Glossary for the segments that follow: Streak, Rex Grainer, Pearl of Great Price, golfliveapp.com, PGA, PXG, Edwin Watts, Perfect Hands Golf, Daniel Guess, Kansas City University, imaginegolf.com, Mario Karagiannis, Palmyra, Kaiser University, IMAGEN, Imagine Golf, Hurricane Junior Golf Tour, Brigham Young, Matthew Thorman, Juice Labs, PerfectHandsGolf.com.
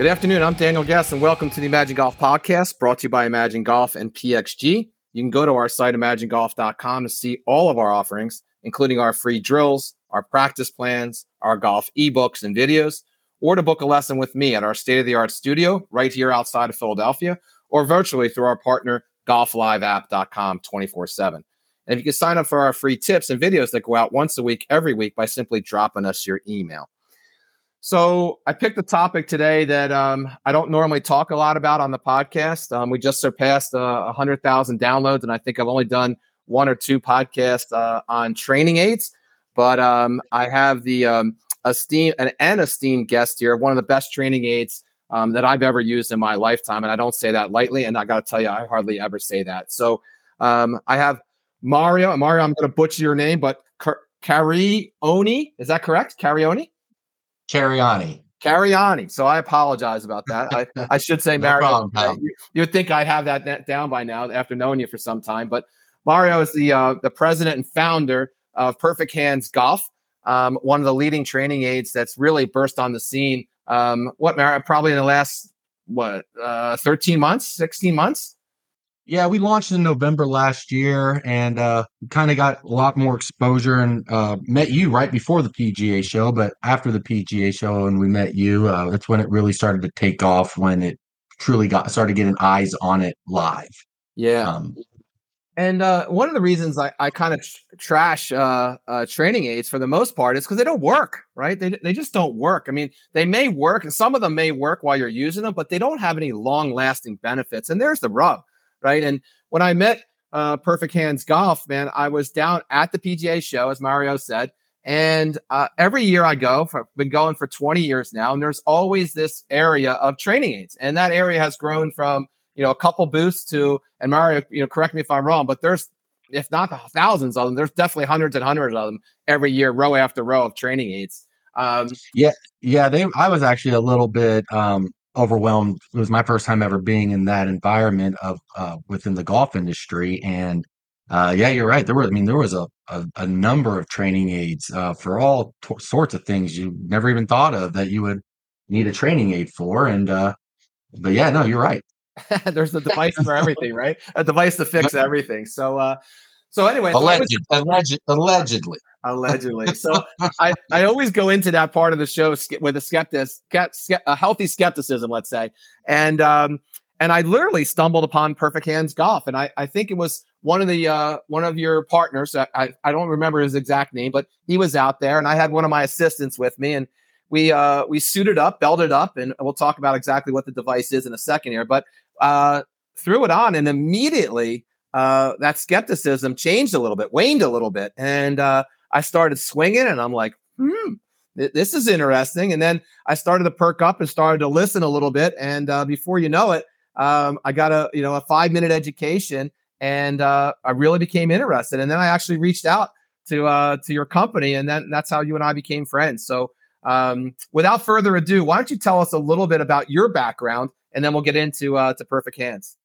Good afternoon. I'm Daniel Guess, and welcome to the Imagine Golf podcast, brought to you by Imagine Golf and PXG. You can go to our site, imaginegolf.com, to see all of our offerings, including our free drills, our practice plans, our golf ebooks and videos, or to book a lesson with me at our state-of-the-art studio right here outside of Philadelphia, or virtually through our partner, golfliveapp.com 24/7. And if you can sign up for our free tips and videos that go out once a week, every week, by simply dropping us your email. So I picked a topic today that I don't normally talk a lot about on the podcast. We just surpassed 100,000 downloads, and I think I've only done one or two podcasts on training aids. But I have the esteemed guest here, one of the best training aids that I've ever used in my lifetime, and I don't say that lightly. And I got to tell you, I hardly ever say that. So I have Mario. Mario, I'm going to butcher your name, but Karagiannis, is that correct? Karagiannis. So I apologize about that. I should say Mario. No, you'd think I'd have that down by now after knowing you for some time. But Mario is the president and founder of Perfect Hands Golf, one of the leading training aids that's really burst on the scene. Mario? Probably in the last 16 months. Yeah, we launched in November last year, and kind of got a lot more exposure, and met you right before the PGA show. But after the PGA show, and we met you, that's when it really started to take off. When it truly started getting eyes on it live. Yeah, and one of the reasons I kind of trash training aids for the most part is because they don't work. Right? They just don't work. I mean, they may work, and some of them may work while you're using them, but they don't have any long lasting benefits. And there's the rub. Right. And when I met Perfect Hands Golf, man, I was down at the PGA show, as Mario said. And every year I go, I've been going for 20 years now, and there's always this area of training aids. And that area has grown from, a couple booths to, and Mario, correct me if I'm wrong, but there's, if not thousands of them, there's definitely hundreds and hundreds of them every year, row after row of training aids. Yeah. I was actually a little bit, overwhelmed. It was my first time ever being in that environment of within the golf industry, and yeah, you're right. There was a number of training aids for all sorts of things you never even thought of that you would need a training aid for. And but yeah, no, you're right. There's a device for everything, right? A device to fix everything. So so anyway, allegedly. So I always go into that part of the show with a healthy skepticism, let's say. And I literally stumbled upon Perfect Hands Golf. And I think it was one of your partners. I don't remember his exact name, but he was out there, and I had one of my assistants with me, and we suited up, belted up, and we'll talk about exactly what the device is in a second here, but threw it on, and immediately that skepticism waned a little bit. And I started swinging, and I'm like, this is interesting. And then I started to perk up and started to listen a little bit. And before you know it, I got a 5-minute education, and I really became interested. And then I actually reached out to your company, and that's how you and I became friends. So without further ado, why don't you tell us a little bit about your background, and then we'll get into to Perfect Hands.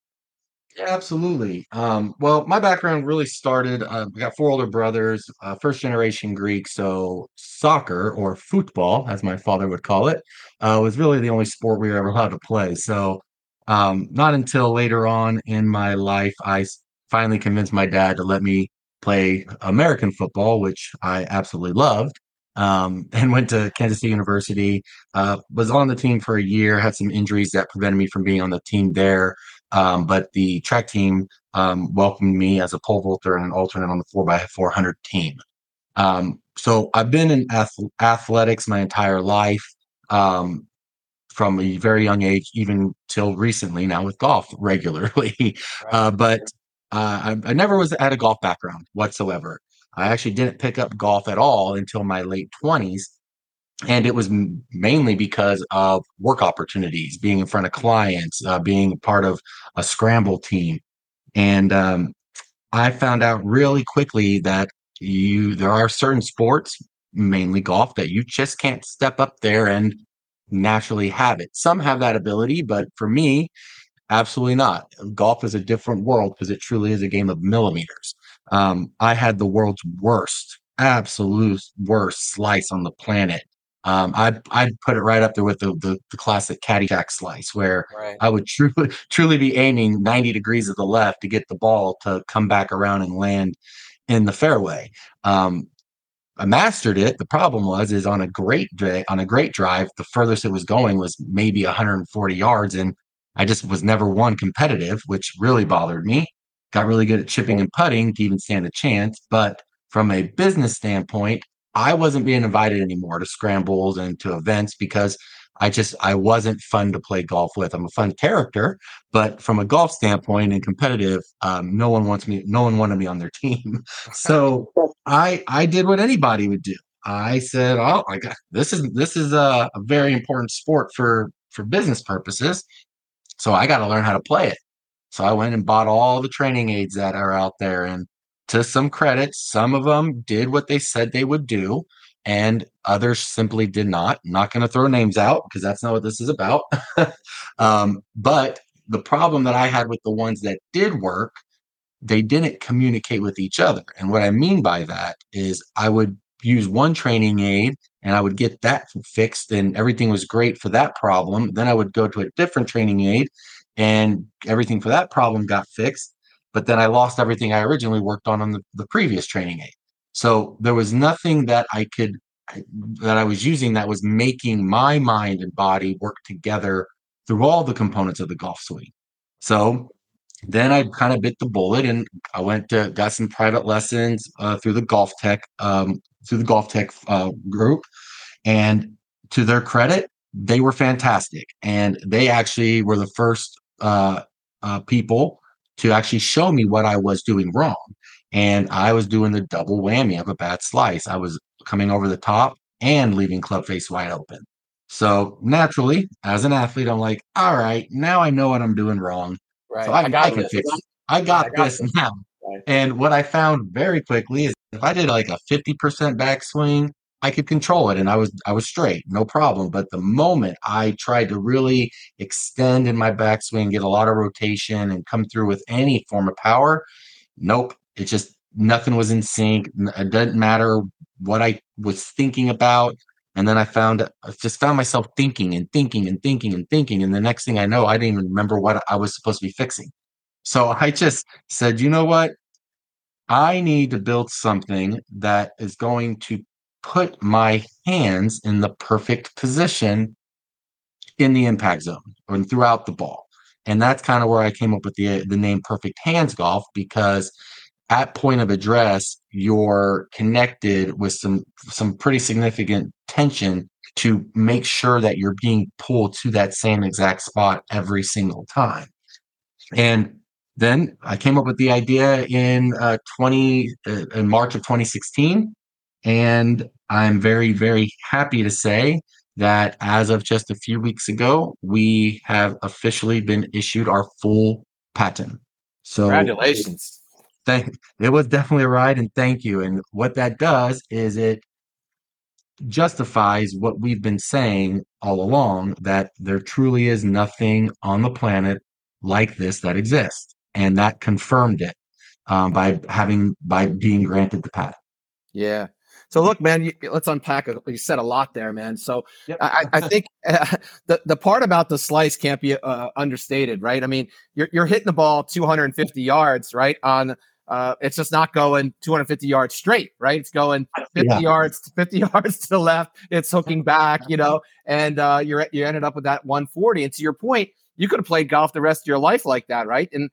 Yeah, absolutely. Well, my background really started, I got four older brothers, first generation Greek. So soccer, or football, as my father would call it, was really the only sport we were ever allowed to play. So not until later on in my life, I finally convinced my dad to let me play American football, which I absolutely loved, and went to Kansas City University, was on the team for a year, had some injuries that prevented me from being on the team there. But the track team welcomed me as a pole vaulter and an alternate on the 4x400 team. So I've been in athletics my entire life, from a very young age, even till recently now with golf regularly. But I never had a golf background whatsoever. I actually didn't pick up golf at all until my late 20s. And it was mainly because of work opportunities, being in front of clients, being part of a scramble team. And I found out really quickly that there are certain sports, mainly golf, that you just can't step up there and naturally have it. Some have that ability, but for me, absolutely not. Golf is a different world because it truly is a game of millimeters. I had the world's worst slice on the planet. I'd put it right up there with the classic caddy jack slice, where right. I would truly be aiming 90 degrees of the left to get the ball to come back around and land in the fairway. I mastered it. The problem was on a great day, on a great drive, the furthest it was going was maybe 140 yards. And I just was never one competitive, which really bothered me. Got really good at chipping and putting to even stand a chance. But from a business standpoint, I wasn't being invited anymore to scrambles and to events because I wasn't fun to play golf with. I'm a fun character, but from a golf standpoint and competitive, no one wanted me on their team. So I did what anybody would do. I said, "Oh my God, this is a very important sport for business purposes. So I got to learn how to play it." So I went and bought all the training aids that are out there, and to some credit, some of them did what they said they would do, and others simply did not. I'm not going to throw names out because that's not what this is about. But the problem that I had with the ones that did work, they didn't communicate with each other. And what I mean by that is I would use one training aid and I would get that fixed and everything was great for that problem. Then I would go to a different training aid and everything for that problem got fixed. But then I lost everything I originally worked on the previous training aid. So there was nothing that I was using that was making my mind and body work together through all the components of the golf swing. So then I kind of bit the bullet and I got some private lessons through the Golf Tech group. And to their credit, they were fantastic. And they actually were the first people to actually show me what I was doing wrong. And I was doing the double whammy of a bad slice. I was coming over the top and leaving club face wide open. So naturally, as an athlete, I'm like, all right, now I know what I'm doing wrong. Right. So I can fix it. I got this now. Right. And what I found very quickly is if I did like a 50% backswing, I could control it. And I was straight, no problem. But the moment I tried to really extend in my backswing, get a lot of rotation and come through with any form of power, nope. It just, nothing was in sync. It didn't matter what I was thinking about. And then I just found myself thinking. And the next thing I know, I didn't even remember what I was supposed to be fixing. So I just said, you know what? I need to build something that is going to put my hands in the perfect position in the impact zone and throughout the ball. And that's kind of where I came up with the name Perfect Hands Golf, because at point of address, you're connected with some pretty significant tension to make sure that you're being pulled to that same exact spot every single time. And then I came up with the idea in March of 2016, and I'm very, very happy to say that as of just a few weeks ago, we have officially been issued our full patent. So congratulations. It was definitely a ride, and thank you. And what that does is it justifies what we've been saying all along, that there truly is nothing on the planet like this that exists. And that confirmed it by being granted the patent. Yeah. So look, man, let's unpack it. You said a lot there, man. So yep. I think the part about the slice can't be understated, right? I mean, you're hitting the ball 250 yards, right? It's just not going 250 yards straight, right? It's going 50 yards to the left. It's hooking back, and you ended up with that 140. And to your point, you could have played golf the rest of your life like that, right? And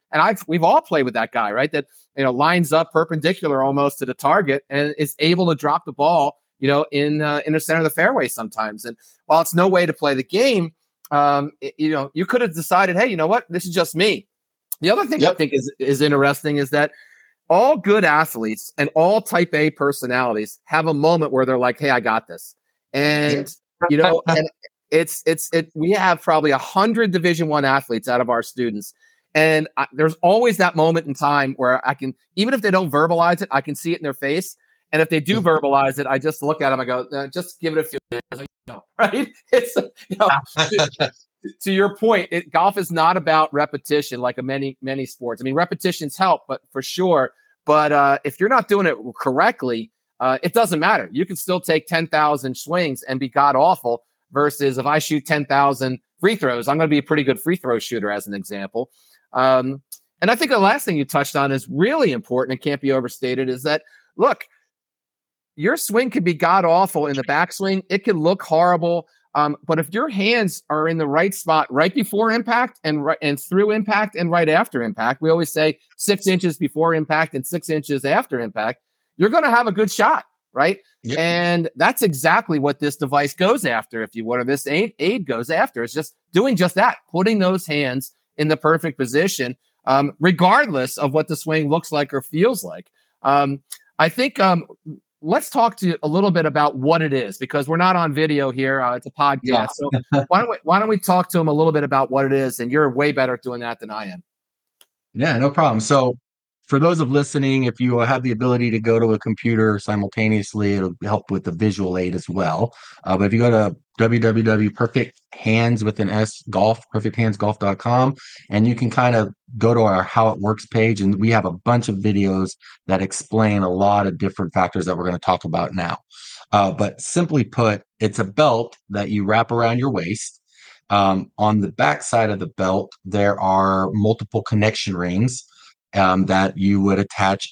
we've all played with that guy, right? That lines up perpendicular almost to the target and is able to drop the ball, in the center of the fairway sometimes. And while it's no way to play the game, you could have decided, hey, you know what? This is just me. The other thing I think is interesting is that all good athletes and all type A personalities have a moment where they're like, hey, I got this. And we have probably 100 Division I athletes out of our students. And there's always that moment in time where I can, even if they don't verbalize it, I can see it in their face. And if they do verbalize it, I just look at them. I go, just give it a few minutes. Right? It's, to your point, golf is not about repetition like many, many sports. I mean, repetitions help, but for sure. But if you're not doing it correctly, It doesn't matter. You can still take 10,000 swings and be god awful versus if I shoot 10,000 free throws, I'm going to be a pretty good free throw shooter as an example. And I think the last thing you touched on is really important and can't be overstated is that, look, your swing could be god awful in the backswing. It can look horrible. But if your hands are in the right spot right before impact and through impact and right after impact, we always say 6 inches before impact and 6 inches after impact, you're going to have a good shot, right? Yep. And that's exactly what this device goes after, if you would, or this aid goes after. It's just doing just that, putting those hands in the perfect position, regardless of what the swing looks like or feels like. I think... Let's talk to you a little bit about what it is, because we're not on video here. It's a podcast. Yeah. So why don't we talk to them a little bit about what it is? And you're way better at doing that than I am. Yeah, no problem. So for those of listening, if you have the ability to go to a computer simultaneously, it'll help with the visual aid as well. But if you go to perfecthandsgolf.com, and you can kind of go to our how it works page, and we have a bunch of videos that explain a lot of different factors that we're going to talk about now. But simply put, it's a belt that you wrap around your waist. On the back side of the belt, there are multiple connection rings that you would attach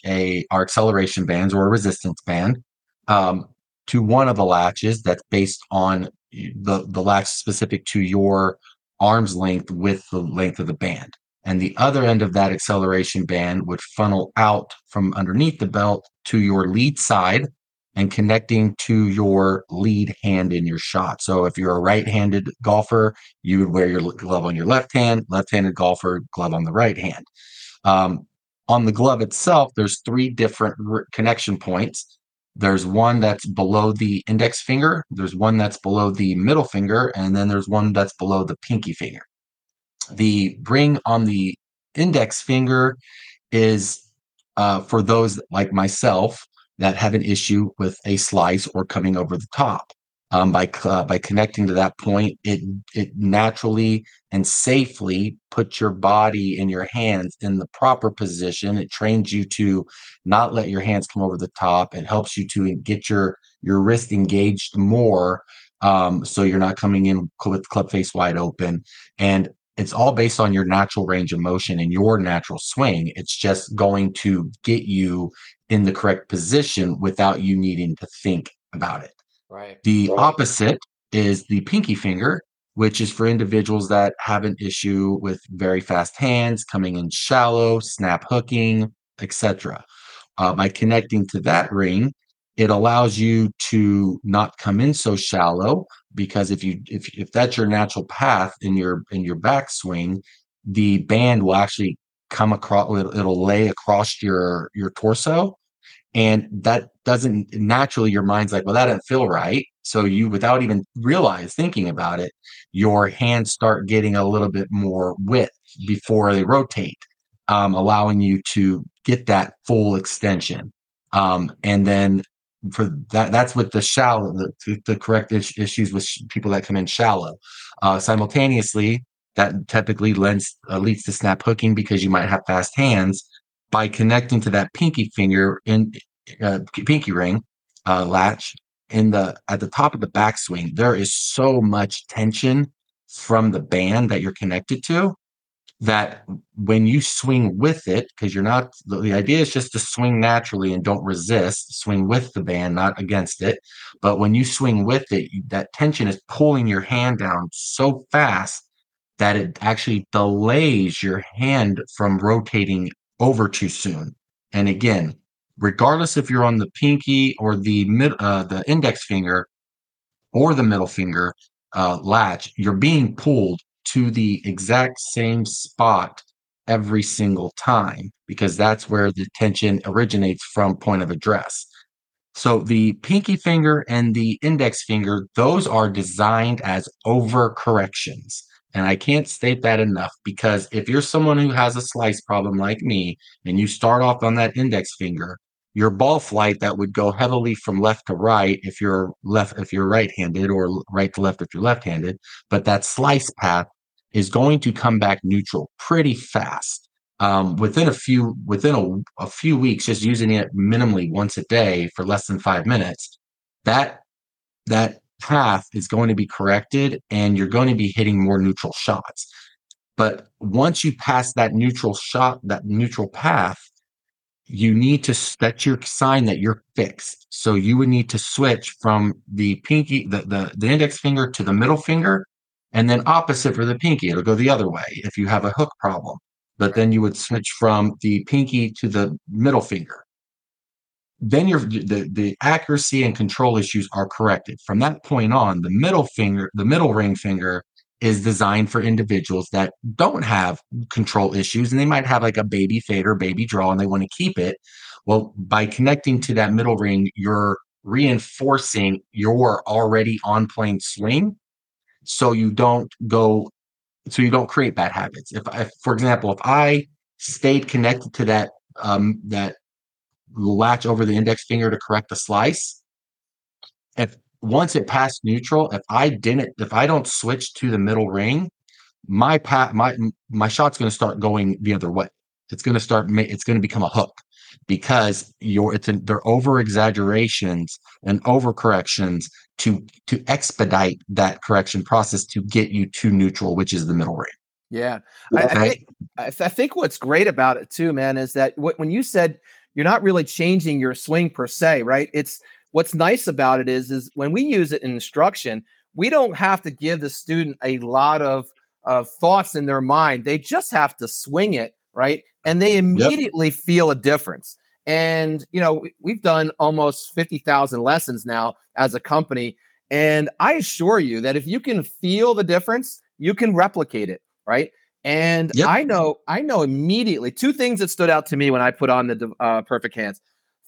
our acceleration bands or a resistance band to one of the latches that's based on the latch specific to your arm's length with the length of the band. And the other end of that acceleration band would funnel out from underneath the belt to your lead side and connecting to your lead hand in your shot. So if you're a right-handed golfer, you would wear your glove on your left hand, left-handed golfer, glove on the right hand. On the glove itself, there's three different connection points. There's one that's below the index finger, there's one that's below the middle finger, and then there's one that's below the pinky finger. The ring on the index finger is for those like myself that have an issue with a slice or coming over the top. By connecting to that point, it naturally and safely puts your body and your hands in the proper position. It trains you to not let your hands come over the top. It helps you to get your wrist engaged more, so you're not coming in with club face wide open. And it's all based on your natural range of motion and your natural swing. It's just going to get you in the correct position without you needing to think about it. Right. The opposite is the pinky finger, which is for individuals that have an issue with very fast hands, coming in shallow, snap hooking, etc. By connecting to that ring, it allows you to not come in so shallow, because if that's your natural path in your backswing, the band will actually come across. It'll lay across your torso. And that doesn't naturally, your mind's like, well, that doesn't feel right. So you, without even thinking about it, your hands start getting a little bit more width before they rotate, allowing you to get that full extension. And then for that's with the shallow, the correct issues with people that come in shallow. Simultaneously, that typically leads to snap hooking because you might have fast hands. By connecting to that pinky finger in pinky ring latch at the top of the backswing, there is so much tension from the band that you're connected to that when you swing with it, because you're not, the idea is just to swing naturally and don't resist, swing with the band, not against it. But when you swing with it, that tension is pulling your hand down so fast that it actually delays your hand from rotating over too soon. And again, regardless if you're on the pinky or the index finger or the middle finger latch, you're being pulled to the exact same spot every single time, because that's where the tension originates from, point of address. So the pinky finger and the index finger, those are designed as overcorrections. And I can't state that enough, because if you're someone who has a slice problem like me and you start off on that index finger, your ball flight that would go heavily from left to right if you're right-handed, or right to left if you're left-handed, but that slice path is going to come back neutral pretty fast. within a few weeks, just using it minimally once a day for less than 5 minutes, that path is going to be corrected and you're going to be hitting more neutral shots. But once you pass that neutral shot, that neutral path, you need to, that's your sign that you're fixed. So you would need to switch from the pinky, the index finger to the middle finger, and then opposite for the pinky. It'll go the other way if you have a hook problem. But then you would switch from the pinky to the middle finger. Then the accuracy and control issues are corrected. From that point on, the middle finger, the middle ring finger is designed for individuals that don't have control issues, and they might have like a baby fade or baby draw and they want to keep it. Well, by connecting to that middle ring, you're reinforcing your already on plane swing, so you don't go, so you don't create bad habits. If for example, if I stayed connected to that that latch over the index finger to correct the slice, if once it passed neutral, if I don't switch to the middle ring, my shot's going to start going the other way. It's going to become a hook, because they're over exaggerations and over corrections to expedite that correction process to get you to neutral, which is the middle ring. Yeah. Okay. I think what's great about it too, man, is that when you said you're not really changing your swing per se, right? It's, what's nice about it is when we use it in instruction, we don't have to give the student a lot of thoughts in their mind. They just have to swing it, right? And they immediately feel a difference. And, you know, we've done almost 50,000 lessons now as a company. And I assure you that if you can feel the difference, you can replicate it, right? And I know immediately two things that stood out to me when I put on the Perfect Hands.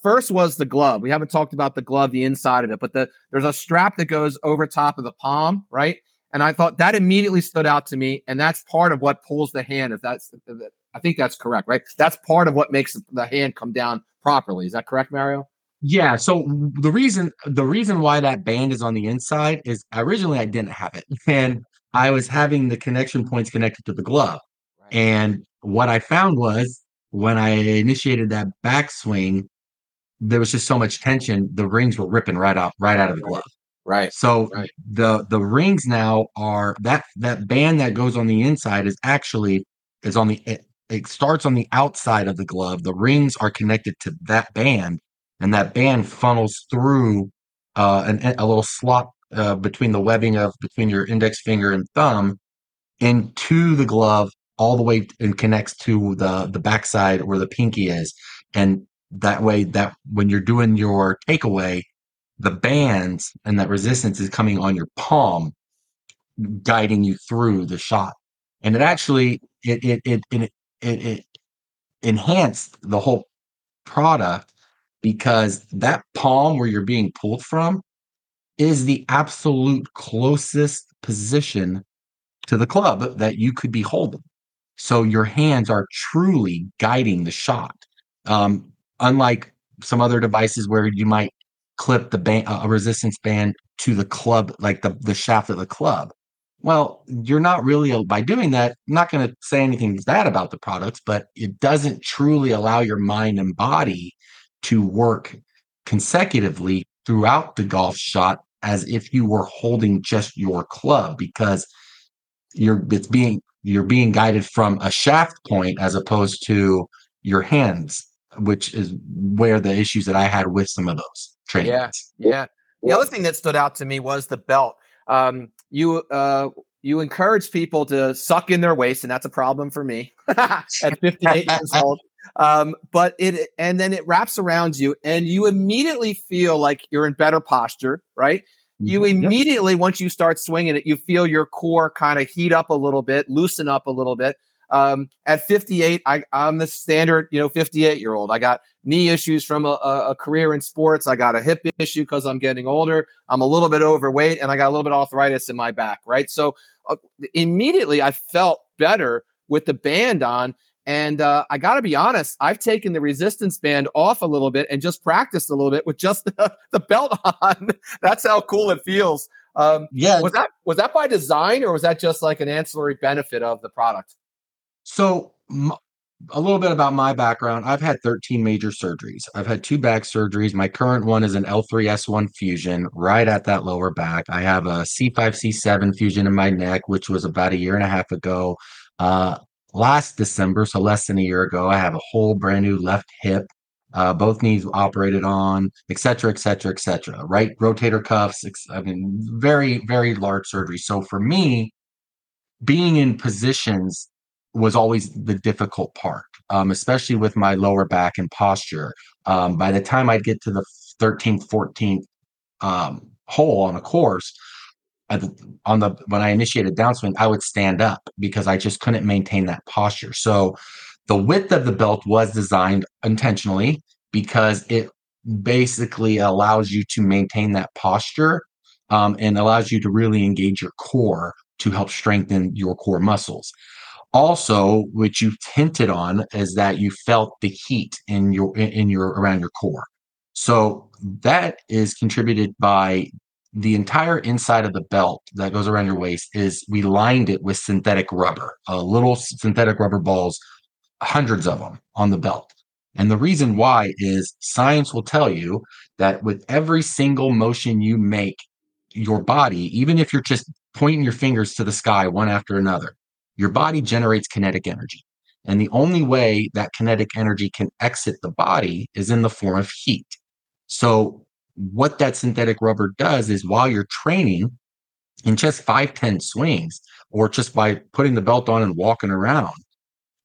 First was the glove. We haven't talked about the glove, the inside of it, but there's a strap that goes over top of the palm, right? And I thought that immediately stood out to me, and that's part of what pulls the hand. I think that's correct, right? That's part of what makes the hand come down properly. Is that correct, Mario? Yeah. So the reason why that band is on the inside is originally I didn't have it, and I was having the connection points connected to the glove, right. And what I found was when I initiated that backswing, there was just so much tension. The rings were ripping right out of the glove. Right. So the rings now are that band that goes on the inside is on the, it starts on the outside of the glove. The rings are connected to that band, and that band funnels through a little slot between the webbing between your index finger and thumb into the glove all the way and connects to the backside where the pinky is. And that way, that when you're doing your takeaway, the bands and that resistance is coming on your palm, guiding you through the shot. And it actually it enhanced the whole product, because that palm where you're being pulled from is the absolute closest position to the club that you could be holding. So your hands are truly guiding the shot. Unlike some other devices where you might clip the a resistance band to the club, like the shaft of the club. Well, you're not really, by doing that, I'm not going to say anything bad about the products, but it doesn't truly allow your mind and body to work consecutively throughout the golf shot as if you were holding just your club, because you're being guided from a shaft point as opposed to your hands, which is where the issues that I had with some of those trainings. Yeah. The other thing that stood out to me was the belt. You encourage people to suck in their waist, and that's a problem for me at 58 years old. But then it wraps around you, and you immediately feel like you're in better posture, right? You immediately, once you start swinging it, you feel your core kind of heat up a little bit, loosen up a little bit. At 58, I'm the standard, 58-year-old. I got knee issues from a career in sports. I got a hip issue because I'm getting older. I'm a little bit overweight, and I got a little bit of arthritis in my back, right? So immediately I felt better with the band on. And I got to be honest, I've taken the resistance band off a little bit and just practiced a little bit with just the belt on. That's how cool it feels. Was that by design, or was that just like an ancillary benefit of the product? So a little bit about my background. I've had 13 major surgeries. I've had 2 back surgeries. My current one is an L3-S1 fusion right at that lower back. I have a C5-C7 fusion in my neck, which was about a year and a half ago. Last December, so less than a year ago, I have a whole brand new left hip. Both knees operated on, et cetera, et cetera, et cetera. Right rotator cuffs. I mean, very, very large surgery. So for me, being in positions was always the difficult part, especially with my lower back and posture. By the time I'd get to the 13th, 14th hole on a course, when I initiated downswing, I would stand up because I just couldn't maintain that posture. So the width of the belt was designed intentionally because it basically allows you to maintain that posture and allows you to really engage your core to help strengthen your core muscles. Also, what you hinted on is that you felt the heat in your around your core. So that is contributed by the entire inside of the belt that goes around your waist is we lined it with synthetic rubber, little synthetic rubber balls, hundreds of them on the belt. And the reason why is science will tell you that with every single motion you make, your body, even if you're just pointing your fingers to the sky one after another, your body generates kinetic energy. And the only way that kinetic energy can exit the body is in the form of heat. So what that synthetic rubber does is while you're training in just 5-10 swings, or just by putting the belt on and walking around,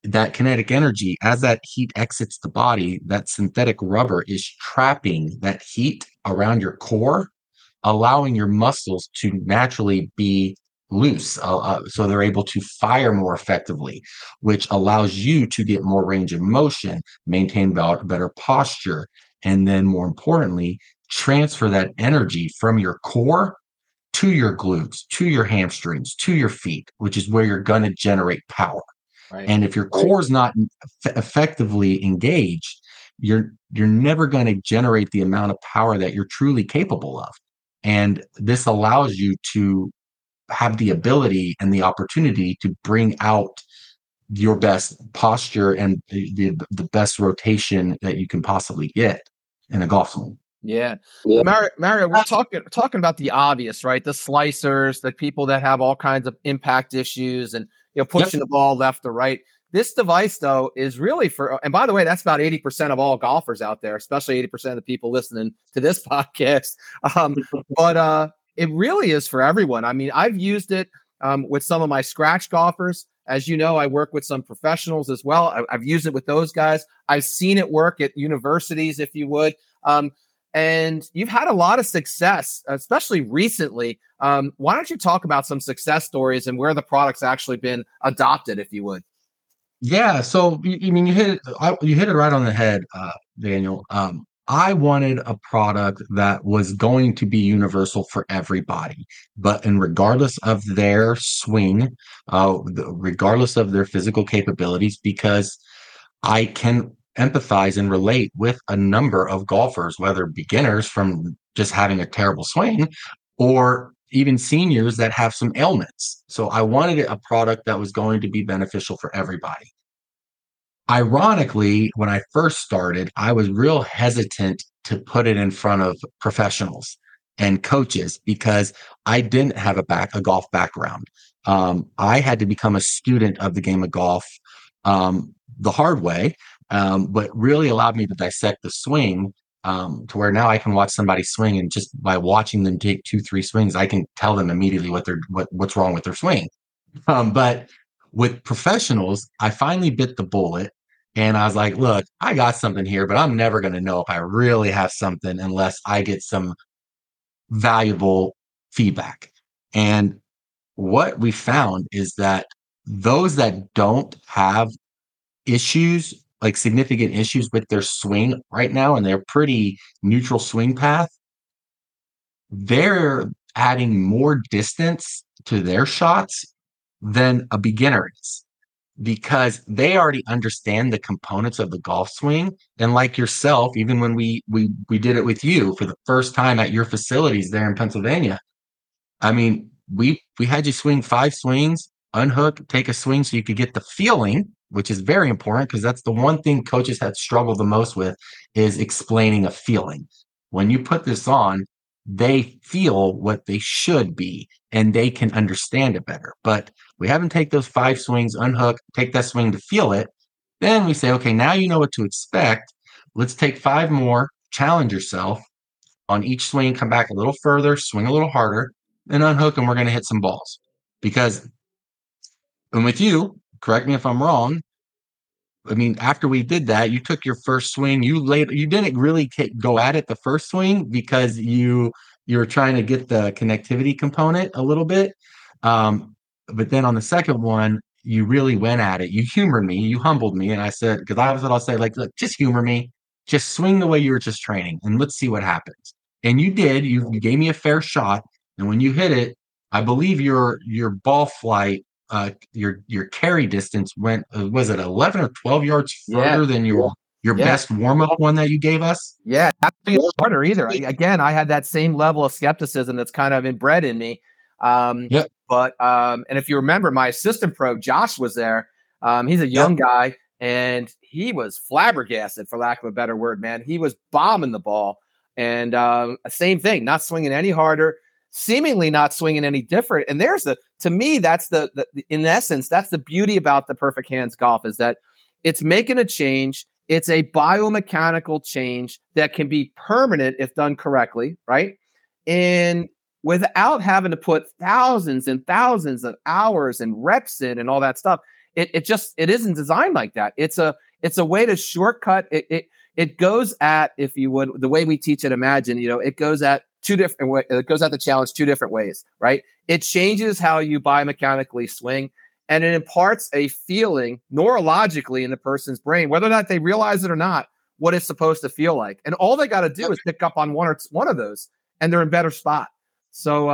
that kinetic energy, as that heat exits the body, that synthetic rubber is trapping that heat around your core, allowing your muscles to naturally be loose, so they're able to fire more effectively, which allows you to get more range of motion, maintain better posture, and then more importantly, transfer that energy from your core to your glutes, to your hamstrings, to your feet, which is where you're going to generate power. Right. And if your core is not effectively engaged, you're never going to generate the amount of power that you're truly capable of. And this allows you to have the ability and the opportunity to bring out your best posture and the best rotation that you can possibly get in a golf swing. Yeah. Mario, we're talking about the obvious, right? The slicers, the people that have all kinds of impact issues and, you know, pushing the ball left or right. This device, though, is really for, and by the way, that's about 80% of all golfers out there, especially 80% of the people listening to this podcast. It really is for everyone. I mean, I've used it with some of my scratch golfers. As you know, I work with some professionals as well. I've used it with those guys. I've seen it work at universities, if you would. And you've had a lot of success, especially recently. Why don't you talk about some success stories and where the product's actually been adopted, if you would? Yeah. So, I mean, you hit it right on the head, Daniel. I wanted a product that was going to be universal for everybody, and regardless of their swing, regardless of their physical capabilities, because I can empathize and relate with a number of golfers, whether beginners from just having a terrible swing or even seniors that have some ailments. So I wanted a product that was going to be beneficial for everybody. Ironically, when I first started, I was real hesitant to put it in front of professionals and coaches because I didn't have a golf background. I had to become a student of the game of golf the hard way, but really allowed me to dissect the swing to where now I can watch somebody swing and just by watching them take 2-3 swings, I can tell them immediately what's wrong with their swing. But with professionals, I finally bit the bullet. And I was like, look, I got something here, but I'm never going to know if I really have something unless I get some valuable feedback. And what we found is that those that don't have issues, like significant issues with their swing right now, and their pretty neutral swing path, they're adding more distance to their shots than a beginner is, because they already understand the components of the golf swing. And like yourself, even when we did it with you for the first time at your facilities there in Pennsylvania, I mean, we had you swing 5 swings, unhook, take a swing so you could get the feeling which is very important because that's the one thing coaches have struggled the most with, is explaining a feeling. When you put this on, they feel what they should be and they can understand it better. But we have them take those 5 swings, unhook, take that swing to feel it. Then we say, okay, now you know what to expect. Let's take 5 more, challenge yourself on each swing, come back a little further, swing a little harder, and unhook, and we're going to hit some balls. Because, and with you, correct me if I'm wrong, I mean, after we did that, you took your first swing, you didn't really go at it the first swing because you were trying to get the connectivity component a little bit. But then on the second one, you really went at it. You humored me, you humbled me. And I said, because I was what I'll say, like, look, just humor me, just swing the way you were just training and let's see what happens. And you did, you gave me a fair shot. And when you hit it, I believe your ball flight, your carry distance went, was it 11 or 12 yards further than your best warm-up one that you gave us? Yeah, not harder either. Again, I had that same level of skepticism that's kind of inbred in me. But and if you remember, my assistant pro, Josh, was there. He's a young guy, and he was flabbergasted, for lack of a better word, man. He was bombing the ball. And same thing, not swinging any harder, seemingly not swinging any different. And there's to me, that's the in essence, that's the beauty about the Perfect Hands Golf, is that it's making a change. It's a biomechanical change that can be permanent if done correctly, right? And without having to put thousands and thousands of hours and reps in and all that stuff, it isn't designed like that. It's a way to shortcut. It goes at, if you would, the way we teach at Imagine, you know, it goes at the challenge 2 different ways, right? It changes how you biomechanically swing, and it imparts a feeling neurologically in the person's brain, whether or not they realize it or not, what it's supposed to feel like. And all they got to do is pick up on one of those, and they're in better spot. So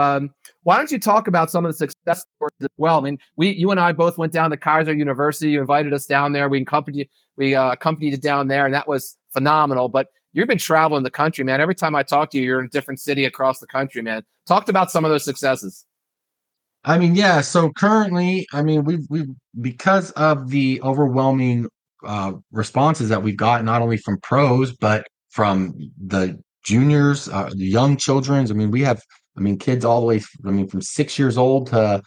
why don't you talk about some of the success stories as well? I mean, you and I both went down to Kaiser University. You invited us down there. We accompanied you down there, and that was phenomenal. But you've been traveling the country, man. Every time I talk to you, you're in a different city across the country, man. Talked about some of those successes. I mean, yeah. So currently, I mean, we've because of the overwhelming responses that we've got, not only from pros, but from the juniors, the young children. I mean, we have, kids all the way, from 6 years old to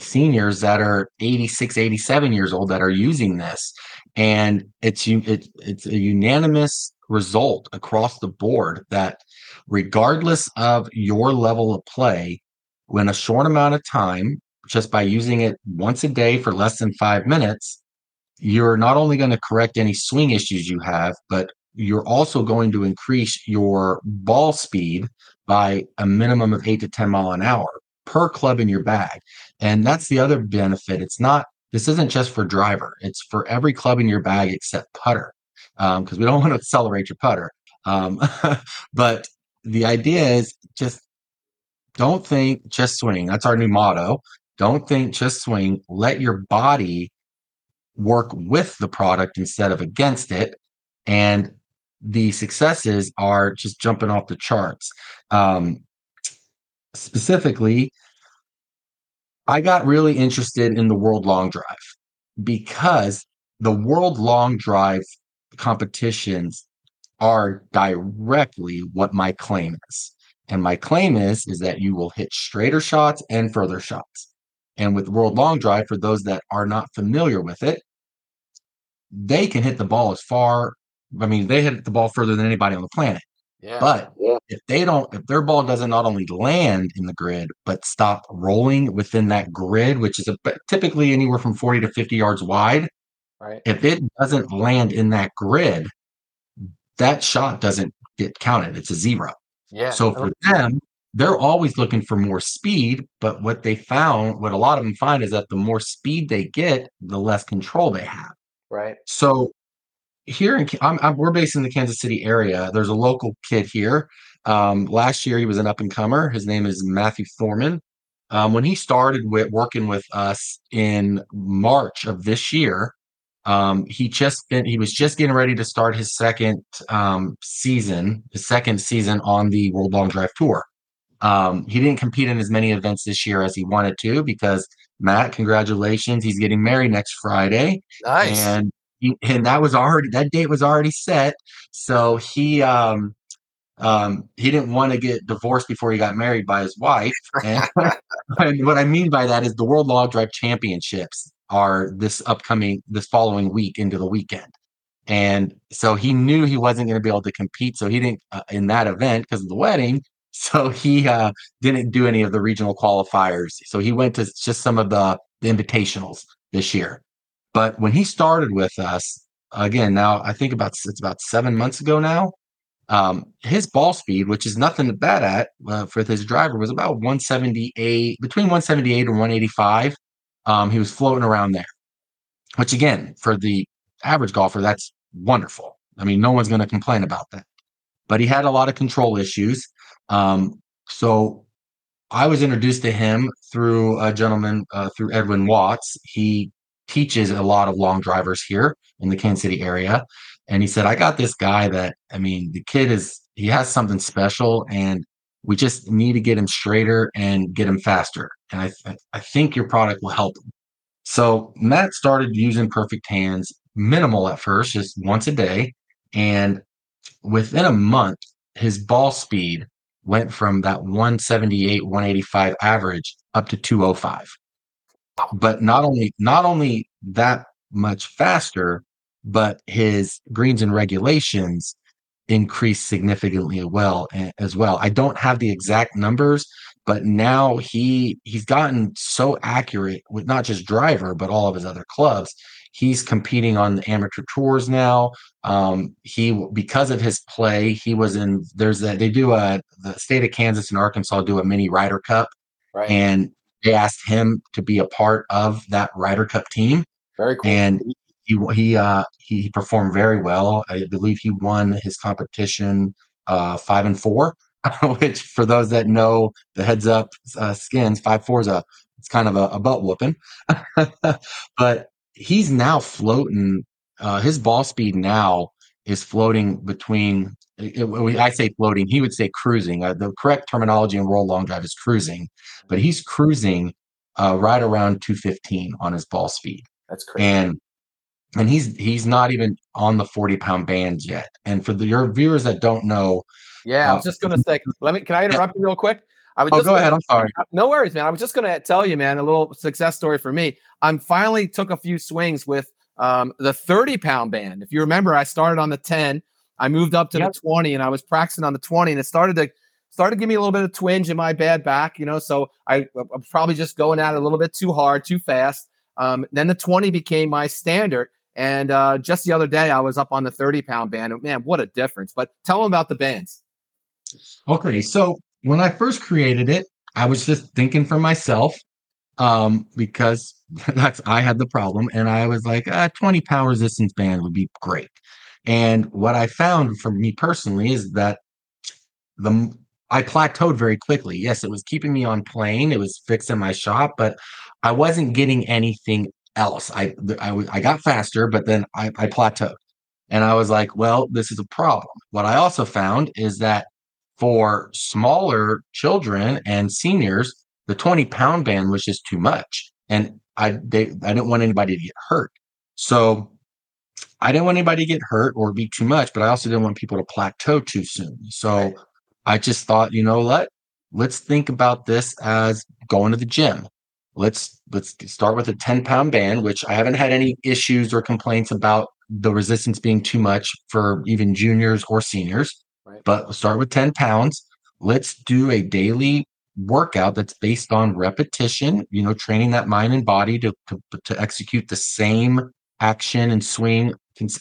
seniors that are 86, 87 years old that are using this. And it's a unanimous result across the board that regardless of your level of play, when a short amount of time, just by using it once a day for less than 5 minutes, you're not only going to correct any swing issues you have, but you're also going to increase your ball speed by a minimum of 8 to 10 mile an hour per club in your bag. And that's the other benefit. This isn't just for driver. It's for every club in your bag except putter, because we don't want to accelerate your putter. But the idea is just don't think, just swing. That's our new motto. Don't think, just swing. Let your body work with the product instead of against it. And the successes are just jumping off the charts. Specifically, I got really interested in the World Long Drive because the World Long Drive competitions are directly what my claim is. And my claim is that you will hit straighter shots and further shots. And with World Long Drive, for those that are not familiar with it, they can hit the ball they hit the ball further than anybody on the planet. Yeah. But if their ball doesn't not only land in the grid, but stop rolling within that grid, which is typically anywhere from 40 to 50 yards wide, right? If it doesn't land in that grid, that shot doesn't get counted. It's a zero. Yeah. So for them, they're always looking for more speed. But what a lot of them find is that the more speed they get, the less control they have. Right. So here we're based in the Kansas City area. There's a local kid here. Last year, he was an up and comer. His name is Matthew Thorman. When he started working with us in March of this year, he was just getting ready to start his second season on the World Long Drive Tour. He didn't compete in as many events this year as he wanted to because, Matt, congratulations. He's getting married next Friday. Nice. And that was already, that date was already set. So he didn't want to get divorced before he got married by his wife. And, and what I mean by that is the World Log Drive Championships are this following week into the weekend. And so he knew he wasn't going to be able to compete. So he didn't in that event because of the wedding. So he didn't do any of the regional qualifiers. So he went to just some of the invitationals this year. But when he started with us, again, now I think it's about 7 months ago now, his ball speed, which is nothing bad at for his driver, was about 178, between 178 and 185. He was floating around there, which again, for the average golfer, that's wonderful. I mean, no one's going to complain about that. But he had a lot of control issues. So I was introduced to him through a gentleman, through Edwin Watts. He teaches a lot of long drivers here in the Kansas City area. And he said, I got this guy that, I mean, the kid he has something special and we just need to get him straighter and get him faster. And I think your product will help him. So Matt started using Perfect Hands, minimal at first, just once a day. And within a month, his ball speed went from that 178, 185 average up to 205. But not only that much faster, but his greens and regulations increased significantly as well. I don't have the exact numbers, but now he's gotten so accurate with not just driver, but all of his other clubs. He's competing on the amateur tours now. Because of his play, he was in, the state of Kansas and Arkansas do a mini Ryder Cup. Right. And they asked him to be a part of that Ryder Cup team. Very cool. And he performed very well. I believe he won his competition 5-4, which for those that know the heads up skins, 5-4 is it's kind of a butt whooping. But he's now floating. His ball speed now is floating between. I say floating. He would say cruising. The correct terminology in World Long Drive is cruising, but he's cruising right around 215 on his ball speed. That's crazy. And he's not even on the 40-pound band yet. And for your viewers that don't know, yeah, I was just gonna say, can I interrupt you real quick? Go ahead. I'm sorry. No worries, man. I was just gonna tell you, man, a little success story for me. I finally took a few swings with the 30-pound band. If you remember, I started on the 10. I moved up to the 20, and I was practicing on the 20, and it started giving me a little bit of twinge in my bad back, you know. So I'm probably just going at it a little bit too hard, too fast. Then the 20 became my standard. And just the other day, I was up on the 30-pound band. And man, what a difference. But tell them about the bands. Okay. So when I first created it, I was just thinking for myself because I had the problem. And I was like, 20-pound resistance band would be great. And what I found for me personally is that I plateaued very quickly. Yes, it was keeping me on plane. It was fixing my shot, but I wasn't getting anything else. I got faster, but then I plateaued, and I was like, well, this is a problem. What I also found is that for smaller children and seniors, the 20-pound band was just too much, and I didn't want anybody to get hurt. So I didn't want anybody to get hurt or be too much, but I also didn't want people to plateau too soon. So right. I just thought, you know what? Let's think about this as going to the gym. Let's start with a 10-pound band, which I haven't had any issues or complaints about the resistance being too much for even juniors or seniors, right. But we'll start with 10 pounds. Let's do a daily workout that's based on repetition, you know, training that mind and body to execute the same action and swing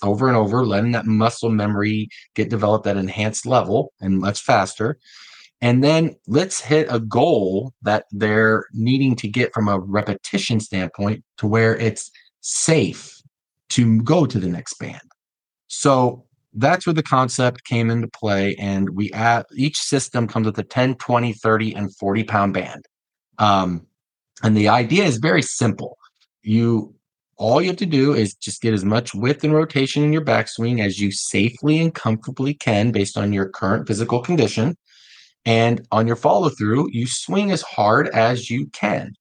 over and over, letting that muscle memory get developed at enhanced level and much faster. And then let's hit a goal that they're needing to get from a repetition standpoint to where it's safe to go to the next band. So that's where the concept came into play. And each system comes with a 10, 20, 30, and 40-pound band. And the idea is very simple. All you have to do is just get as much width and rotation in your backswing as you safely and comfortably can based on your current physical condition. And on your follow through, you swing as hard as you can,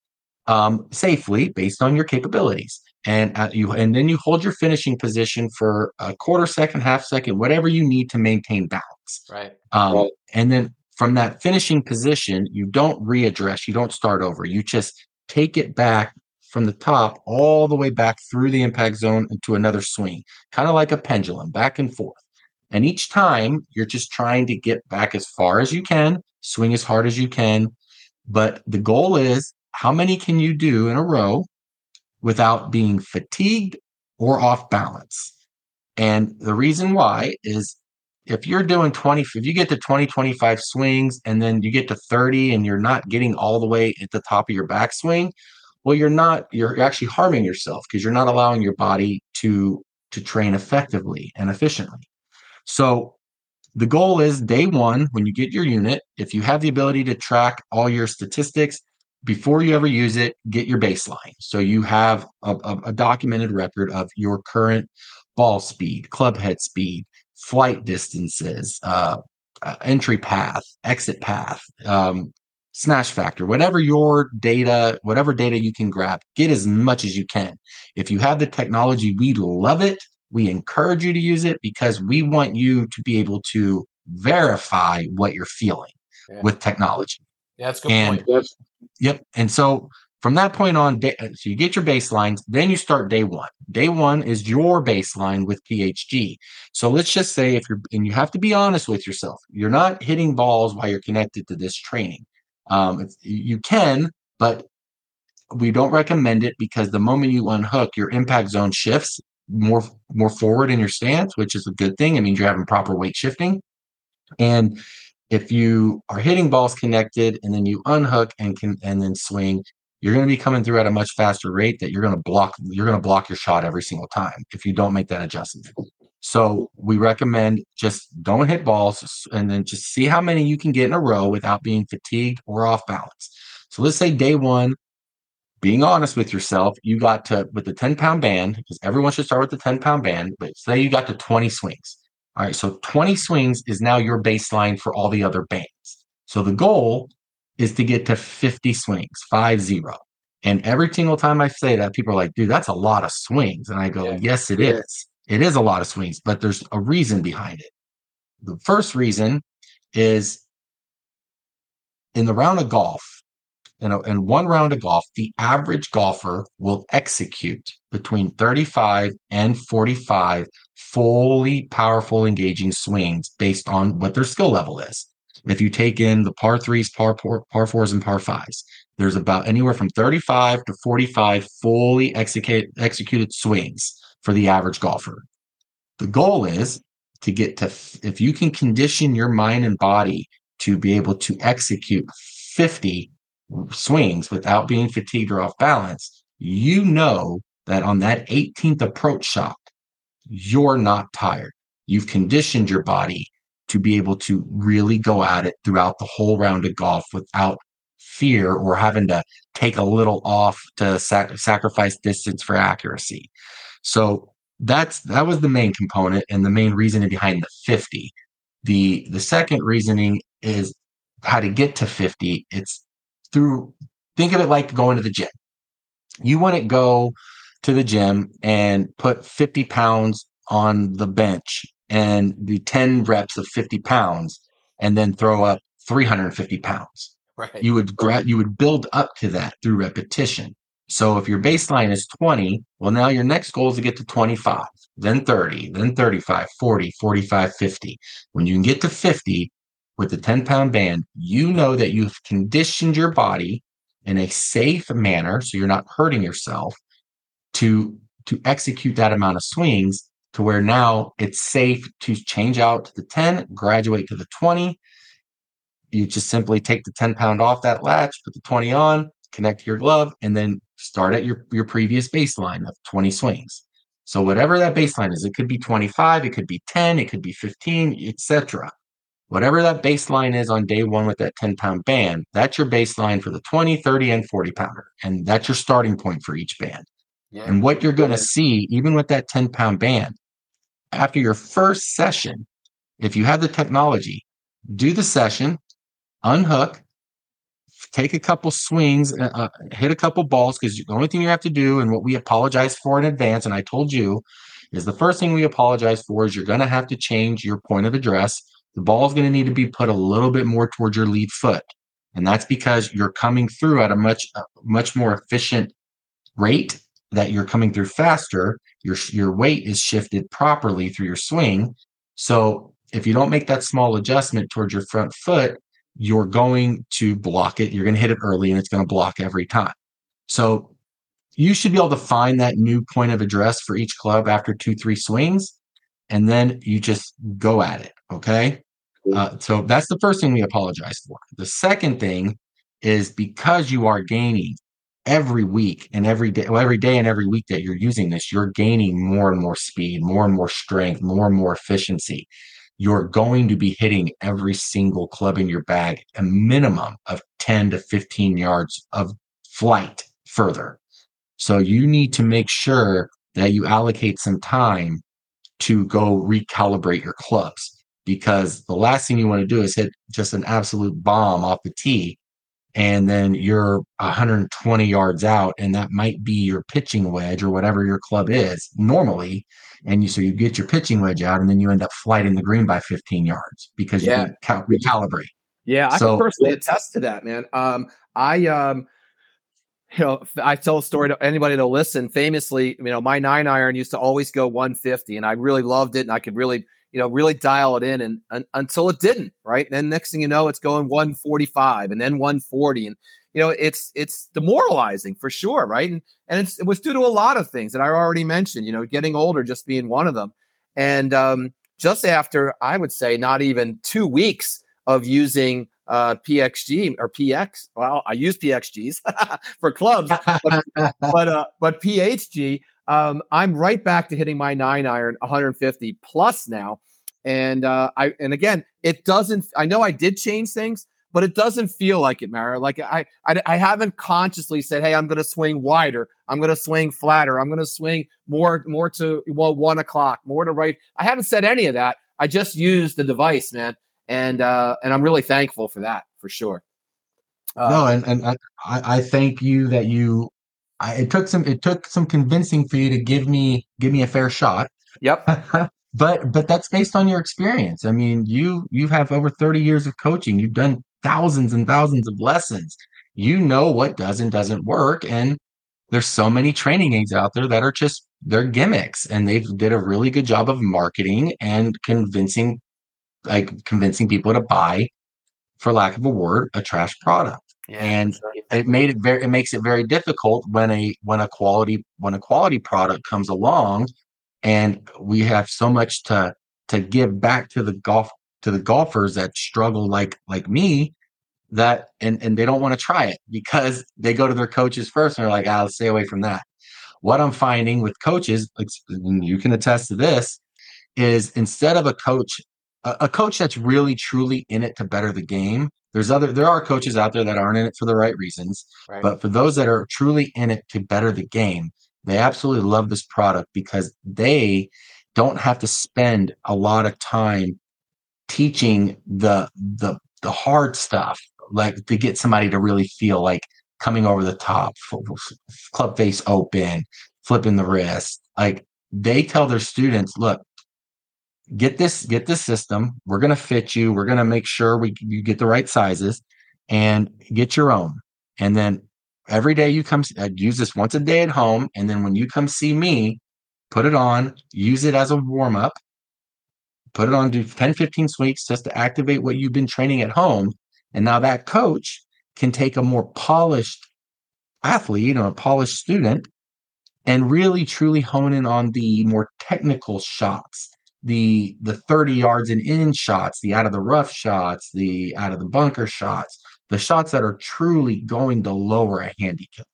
safely, based on your capabilities. And then you hold your finishing position for a quarter second, half second, whatever you need to maintain balance. Right. And then from that finishing position, you don't readdress. You don't start over. You just take it back from the top all the way back through the impact zone into another swing, kind of like a pendulum, back and forth. And each time you're just trying to get back as far as you can, swing as hard as you can. But the goal is, how many can you do in a row without being fatigued or off balance? And the reason why is, if you're doing 20, if you get to 20, 25 swings, and then you get to 30 and you're not getting all the way at the top of your backswing, well, you're actually harming yourself, because you're not allowing your body to train effectively and efficiently. So the goal is, day one, when you get your unit, if you have the ability to track all your statistics before you ever use it, get your baseline. So you have a documented record of your current ball speed, club head speed, flight distances, entry path, exit path, smash factor, whatever data you can grab, get as much as you can. If you have the technology, we love it. We encourage you to use it, because we want you to be able to verify what you're feeling with technology. Yeah, that's a good point. Yep. And so from that point on, so you get your baselines, then you start day one. Day one is your baseline with PXG. So let's just say, and you have to be honest with yourself, you're not hitting balls while you're connected to this training. You can, but we don't recommend it, because the moment you unhook, your impact zone shifts more forward in your stance, which is a good thing. It means you're having proper weight shifting. And if you are hitting balls connected and then you unhook and then swing, you're going to be coming through at a much faster rate that you're going to block your shot every single time if you don't make that adjustment. So we recommend, just don't hit balls, and then just see how many you can get in a row without being fatigued or off balance. So let's say day one, being honest with yourself, you got to, with the 10-pound band, because everyone should start with the 10-pound band, but say you got to 20 swings. All right, so 20 swings is now your baseline for all the other bands. So the goal is to get to 50 swings, 50. And every single time I say that, people are like, dude, that's a lot of swings. And I go, yes, it is. It is a lot of swings, but there's a reason behind it. The first reason is, in the round of golf, in one round of golf, the average golfer will execute between 35 and 45 fully powerful, engaging swings based on what their skill level is. If you take in the par threes, par fours, and par fives, there's about anywhere from 35 to 45 fully executed swings for the average golfer. The goal is to get to, if you can condition your mind and body to be able to execute 50 swings without being fatigued or off balance, you know that on that 18th approach shot, you're not tired. You've conditioned your body to be able to really go at it throughout the whole round of golf without fear or having to take a little off to sacrifice distance for accuracy. So that was the main component and the main reasoning behind the 50. The second reasoning is how to get to 50. It's through, think of it like going to the gym. You wouldn't go to the gym and put 50 pounds on the bench and do 10 reps of 50 pounds and then throw up 350 pounds. Right. You would build up to that through repetition. So if your baseline is 20, well, now your next goal is to get to 25, then 30, then 35, 40, 45, 50. When you can get to 50 with the 10-pound band, you know that you've conditioned your body in a safe manner, so you're not hurting yourself, to execute that amount of swings, to where now it's safe to change out to the 10, graduate to the 20. You just simply take the 10-pound off that latch, put the 20 on, connect to your glove, and then start at your previous baseline of 20 swings. So whatever that baseline is, it could be 25, it could be 10, it could be 15, etc. Whatever that baseline is on day one with that 10-pound band, that's your baseline for the 20, 30, and 40-pounder. And that's your starting point for each band. Yeah. And what you're going to see, even with that 10-pound band, after your first session, if you have the technology, do the session, unhook, take a couple swings, hit a couple balls, because the only thing you have to do, and what we apologize for in advance, and I told you, is the first thing we apologize for is you're going to have to change your point of address. The ball is going to need to be put a little bit more towards your lead foot. And that's because you're coming through at a much more efficient rate, that you're coming through faster. Your weight is shifted properly through your swing. So if you don't make that small adjustment towards your front foot, you're going to block it. You're going to hit it early and it's going to block every time. So you should be able to find that new point of address for each club after 2-3 swings. And then you just go at it. Okay. So that's the first thing we apologize for. The second thing is, because you are gaining every week and every day, well, every day and every week that you're using this, you're gaining more and more speed, more and more strength, more and more efficiency. You're going to be hitting every single club in your bag a minimum of 10 to 15 yards of flight further. So you need to make sure that you allocate some time to go recalibrate your clubs, because the last thing you want to do is hit just an absolute bomb off the tee, and then you're 120 yards out, and that might be your pitching wedge or whatever your club is normally. And so you get your pitching wedge out, and then you end up flighting the green by 15 yards because you can't recalibrate. Yeah, I can personally attest to that, man. I tell a story to anybody to listen. Famously, my 9-iron used to always go 150, and I really loved it, and I could really, really dial it in, and until it didn't, right? And then next thing you know, it's going 145 and then 140. And, it's demoralizing for sure, right? And it was due to a lot of things that I already mentioned, getting older just being one of them. And just after, I would say, not even 2 weeks of using PXG or PX. Well, I use PXGs for clubs, but PHG. I'm right back to hitting my 9-iron 150 plus now, and again, it doesn't. I know I did change things, but it doesn't feel like it, Mario. Like I haven't consciously said, "Hey, I'm going to swing wider. I'm going to swing flatter. I'm going to swing more to 1 o'clock, more to right." I haven't said any of that. I just used the device, man. And I'm really thankful for that, for sure. I thank you that you. It took some convincing for you to give me a fair shot. Yep. But that's based on your experience. I mean, you have over 30 years of coaching. You've done thousands and thousands of lessons. You know what does and doesn't work. And there's so many training aids out there that are just they're gimmicks, and they did a really good job of marketing and convincing people to buy, for lack of a word, a trash product. Yeah, and it makes it very difficult when a quality product comes along, and we have so much to give back to the golfers that struggle like me, that and they don't want to try it because they go to their coaches first and they're like, I'll stay away from that. What I'm finding with coaches, and you can attest to this, is instead of a coach that's really truly in it to better the game. There are coaches out there that aren't in it for the right reasons, right. But for those that are truly in it to better the game, they absolutely love this product because they don't have to spend a lot of time teaching the hard stuff, like to get somebody to really feel like coming over the top, club face open, flipping the wrist. Like they tell their students, look, get this system. We're going to fit you. We're going to make sure you get the right sizes and get your own. And then every day you come, I'd use this once a day at home. And then when you come see me, put it on, use it as a warm up, put it on, do 10, 15 sweeps just to activate what you've been training at home. And now that coach can take a more polished athlete or a polished student and really truly hone in on the more technical shots. The 30 yards and in shots, the out of the rough shots, the out of the bunker shots, the shots that are truly going to lower a handicap.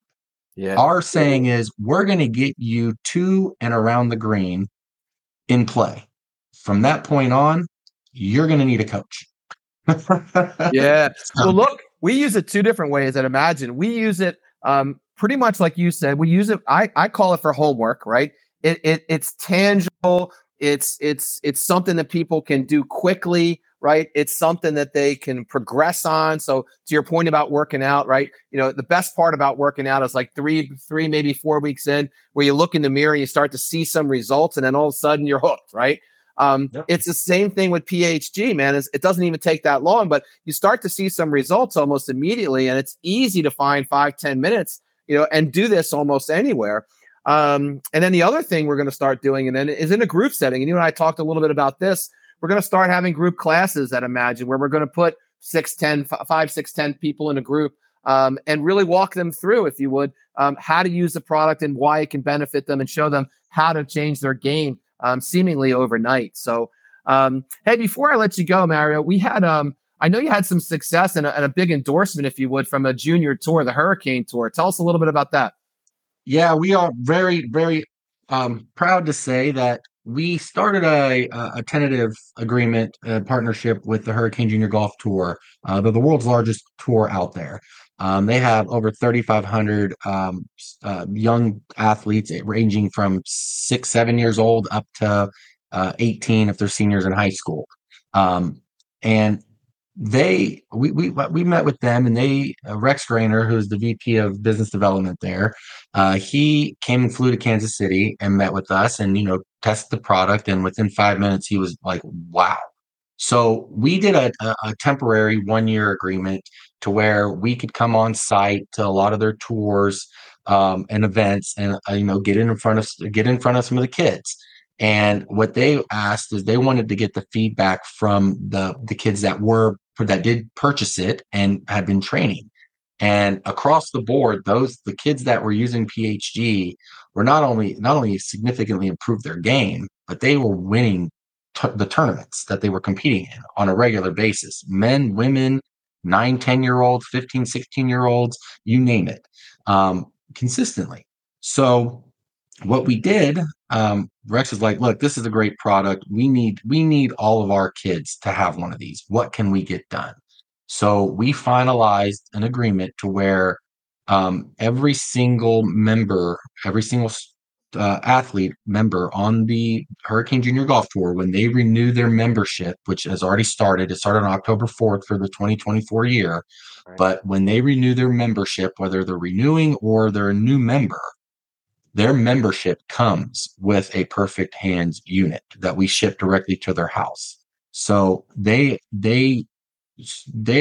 Yeah. Our saying is we're going to get you to and around the green in play. From that point on, you're going to need a coach. Yeah. Well, look, we use it two different ways at Imagine. We use it pretty much like you said. We use it. I call it for homework, right? It's tangible. It's something that people can do quickly, right? It's something that they can progress on. So to your point about working out, right? You know, the best part about working out is like three, maybe 4 weeks in, where you look in the mirror and you start to see some results, and then all of a sudden you're hooked, right? Yep. It's the same thing with PXG, man. It doesn't even take that long, but you start to see some results almost immediately, and it's easy to find 5-10 minutes, you know, and do this almost anywhere. And then the other thing we're going to start doing, and then is in a group setting. And you and I talked a little bit about this. We're going to start having group classes at Imagine, where we're going to put 5, 6, 10 people in a group, and really walk them through, if you would, how to use the product and why it can benefit them, and show them how to change their game seemingly overnight. So, hey, before I let you go, Mario, we had, I know you had some success and a big endorsement, if you would, from a junior tour, the Hurricane Tour. Tell us a little bit about that. Yeah, we are very, very proud to say that we started a tentative agreement, a partnership with the Hurricane Junior Golf Tour, the world's largest tour out there. They have over 3,500 young athletes, ranging from 6-7 years old up to 18 if they're seniors in high school. And we met with them, and they Rex Grainer, who's the VP of business development there, he came and flew to Kansas City and met with us, and tested the product, and within 5 minutes he was like, wow. So we did a temporary 1-year agreement to where we could come on site to a lot of their tours and events, and get in front of some of the kids. And what they asked is they wanted to get the feedback from the kids that did purchase it and had been training. And across the board, the kids that were using PXG were not only significantly improved their game, but they were winning the tournaments that they were competing in on a regular basis. Men, women, 9, 10-year-olds, 15, 16-year-olds, you name it, consistently. So what we did, Rex is like, look, this is a great product. We need all of our kids to have one of these. What can we get done? So we finalized an agreement to where every single member, every single athlete member on the Hurricane Junior Golf Tour, when they renew their membership, which has already started, it started on October 4th for the 2024 year. Right. But when they renew their membership, whether they're renewing or they're a new member, their membership comes with a Perfect Hands unit that we ship directly to their house. So they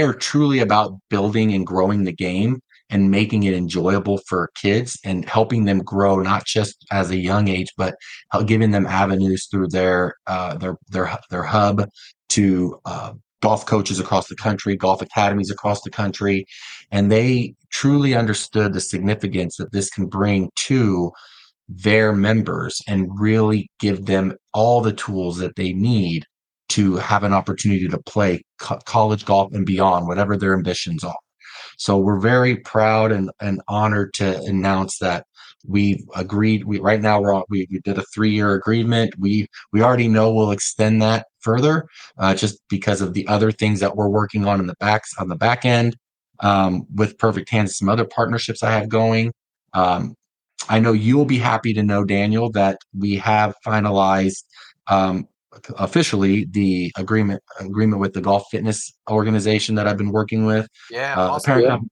are truly about building and growing the game and making it enjoyable for kids and helping them grow, not just as a young age, but giving them avenues through their hub to golf coaches across the country, golf academies across the country. And they truly understood the significance that this can bring to their members and really give them all the tools that they need to have an opportunity to play college golf and beyond, whatever their ambitions are. So we're very proud and honored to announce that we've agreed. We did a 3-year agreement. We already know we'll extend that further, just because of the other things that we're working on on the back end, with Perfect Hands, some other partnerships I have going. I know you'll be happy to know, Daniel, that we have finalized officially the agreement with the golf fitness organization that I've been working with. Yeah, awesome.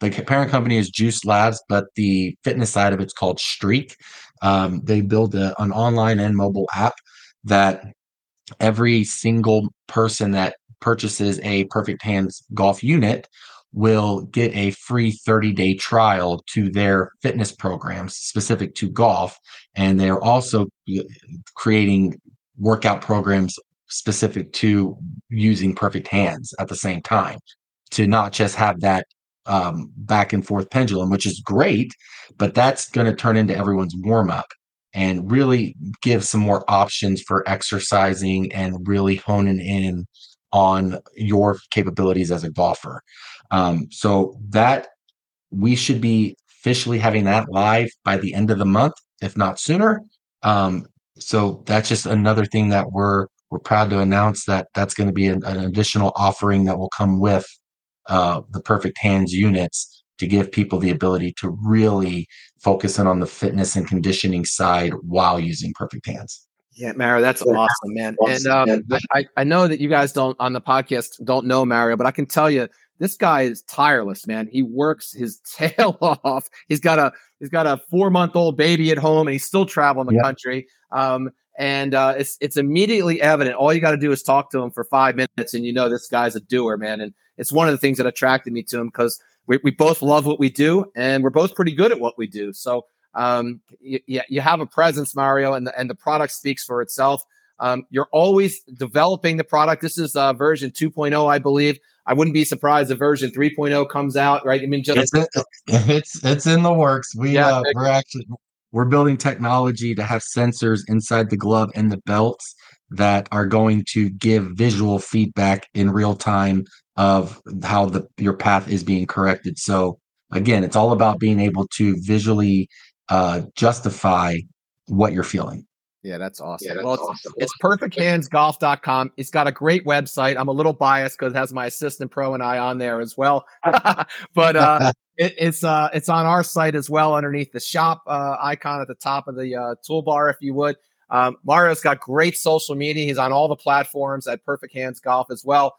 The parent company is Juice Labs, but the fitness side of it's called Streak. They build an online and mobile app that every single person that purchases a Perfect Hands golf unit will get a free 30-day trial to their fitness programs specific to golf. And they're also creating workout programs specific to using Perfect Hands at the same time, to not just have that back and forth pendulum, which is great, but that's going to turn into everyone's warm up and really give some more options for exercising and really honing in on your capabilities as a golfer. So that we should be officially having that live by the end of the month, if not sooner. So that's just another thing that we're proud to announce, that that's going to be an additional offering that will come with the Perfect Hands units, to give people the ability to really focus in on the fitness and conditioning side while using Perfect Hands. Yeah, Mario, that's awesome, man. And I know that you guys don't on the podcast don't know Mario, but I can tell you this guy is tireless, man. He works his tail off. He's got a 4-month-old baby at home, and he's still traveling the country. It's immediately evident. All you got to do is talk to him for 5 minutes, and you know this guy's a doer, man. And it's one of the things that attracted me to him because we both love what we do, and we're both pretty good at what we do. So. You have a presence, Mario, and the product speaks for itself. You're always developing the product. This is version 2.0, I believe. I wouldn't be surprised if version 3.0 comes out, right? I mean, it's in the works. We're building technology to have sensors inside the glove and the belts that are going to give visual feedback in real time of how your path is being corrected. So again, it's all about being able to visually justify what you're feeling. Yeah, that's awesome. Yeah, awesome. It's perfecthandsgolf.com. It's got a great website. I'm a little biased because it has my assistant pro and I on there as well. But it's on our site as well underneath the shop icon at the top of the toolbar, if you would. Mario's got great social media. He's on all the platforms at Perfect Hands Golf as well.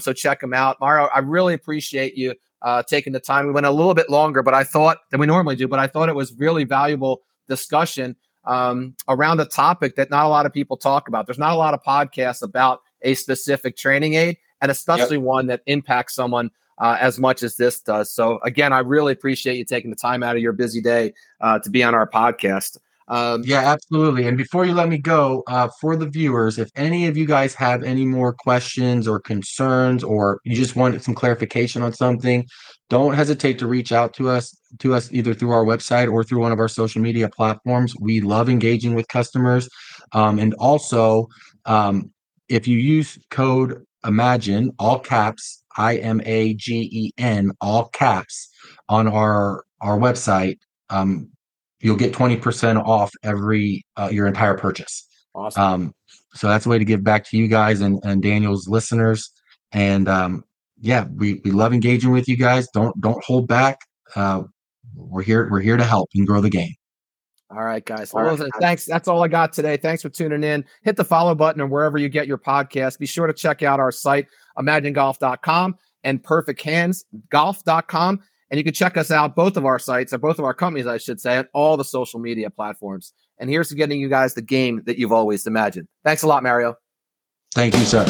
So check him out. Mario, I really appreciate you taking the time. We went a little bit longer, but I thought than we normally do, but I thought it was really valuable discussion around a topic that not a lot of people talk about. There's not a lot of podcasts about a specific training aid, and especially one that impacts someone as much as this does. So again, I really appreciate you taking the time out of your busy day to be on our podcast. Yeah, absolutely. And before you let me go, for the viewers, if any of you guys have any more questions or concerns, or you just want some clarification on something, don't hesitate to reach out to us either through our website or through one of our social media platforms. We love engaging with customers. And also, if you use code IMAGINE, all caps, IMAGEN, all caps on our website, you'll get 20% off every your entire purchase. Awesome. So that's a way to give back to you guys and Daniel's listeners. And we love engaging with you guys. Don't hold back. We're here to help and grow the game. All right, guys. Well, thanks. That's all I got today. Thanks for tuning in. Hit the follow button or wherever you get your podcast. Be sure to check out our site, imaginegolf.com and perfecthandsgolf.com. And you can check us out, both of our sites, or both of our companies, I should say, on all the social media platforms. And here's to getting you guys the game that you've always imagined. Thanks a lot, Mario. Thank you, sir.